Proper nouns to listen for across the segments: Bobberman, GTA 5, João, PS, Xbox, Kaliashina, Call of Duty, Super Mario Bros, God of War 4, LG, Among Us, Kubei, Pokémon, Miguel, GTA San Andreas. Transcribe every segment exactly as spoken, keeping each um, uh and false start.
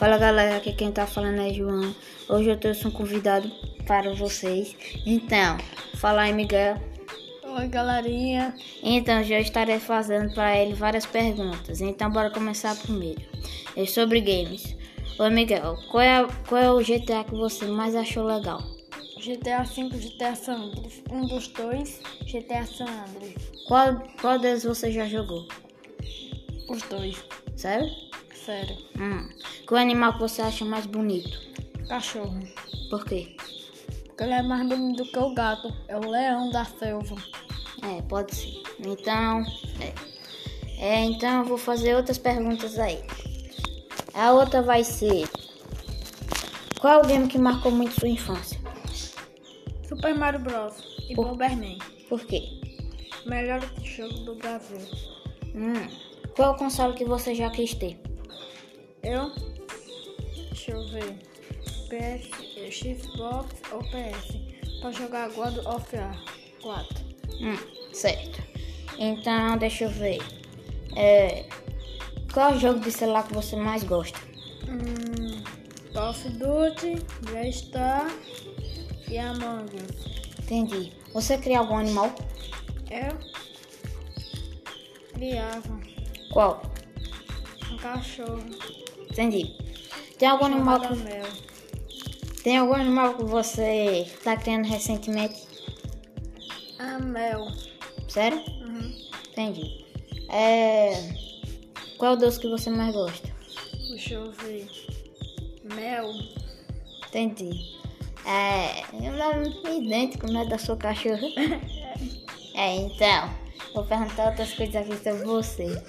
Fala galera, aqui quem tá falando é João. Hoje eu trouxe um convidado para vocês. Então, fala aí, Miguel. Oi, galerinha. Então, já estarei fazendo para ele várias perguntas. Então, bora começar primeiro. É sobre games. Oi, Miguel, qual é, qual é o G T A que você mais achou legal? G T A cinco, GTA San Andreas. Um dos dois, G T A San Andreas. Qual, qual deles você já jogou? Os dois. Sério? Sério. Hum. Qual animal que você acha mais bonito? Cachorro. Por quê? Porque ele é mais bonito que o gato. É o leão da selva. É, pode ser. Então, é. É, então eu vou fazer outras perguntas aí. A outra vai ser: qual é o game que marcou muito sua infância? Super Mario Bros. E Por... Bobberman. Por quê? Melhor jogo do Brasil. Hum. Qual console que você já quis ter? Eu? Deixa eu ver. P S, Xbox ou P S? Pra jogar God of War quatro. Hum, certo. Então, deixa eu ver. É, qual jogo de celular que você mais gosta? Hum, Call of Duty, já Star e Among Us. Entendi. Você cria algum animal? Eu criava. Qual? Um cachorro. Entendi. Tem algum animal que... Tem algum animal que você tá criando recentemente? Ah, mel. Sério? Uhum. Entendi. É... Qual é o doce que você mais gosta? Deixa eu ver. Mel. Entendi. É... Eu não é idêntico, né, da sua cachorra. É, então... Vou perguntar outras coisas aqui sobre você.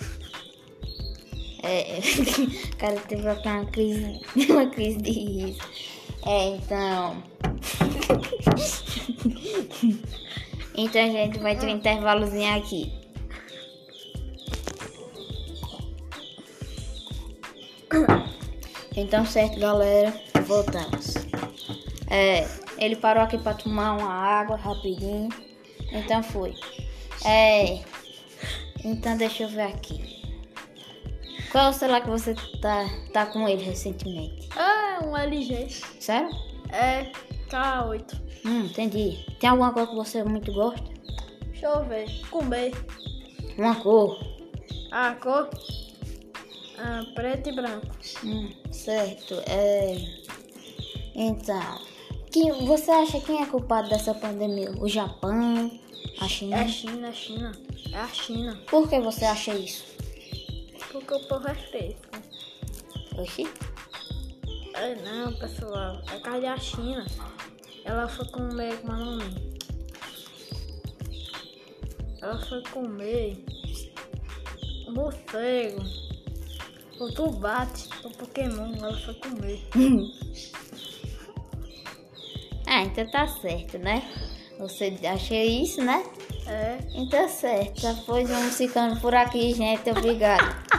É, o cara teve uma crise, uma crise de riso. É, então... Então a gente vai ter um intervalozinho aqui. Então, certo, galera. Voltamos. É, ele parou aqui pra tomar uma água rapidinho. Então foi. É, então deixa eu ver aqui. Qual é o celular que você tá, tá com ele recentemente? Ah, um L G. Sério? É, K oito. Hum, entendi. Tem alguma cor que você muito gosta? Deixa eu ver. Kubei. Uma cor? Ah, cor? Ah, preto e branco. Hum, certo. É... Então, quem, você acha quem é culpado dessa pandemia? O Japão? A China? É a China, a China. É a China. Por que você acha isso? Porque o povo é fresco. Oxi? É, não, pessoal. É Kaliashina. Ela foi comer com a mamãe. Ela foi comer o morcego. O tubate. O Pokémon. Ela foi comer. Ah, então tá certo, né? Você achei isso, né? É. Então certo. Depois vamos ficando por aqui, gente. Obrigado.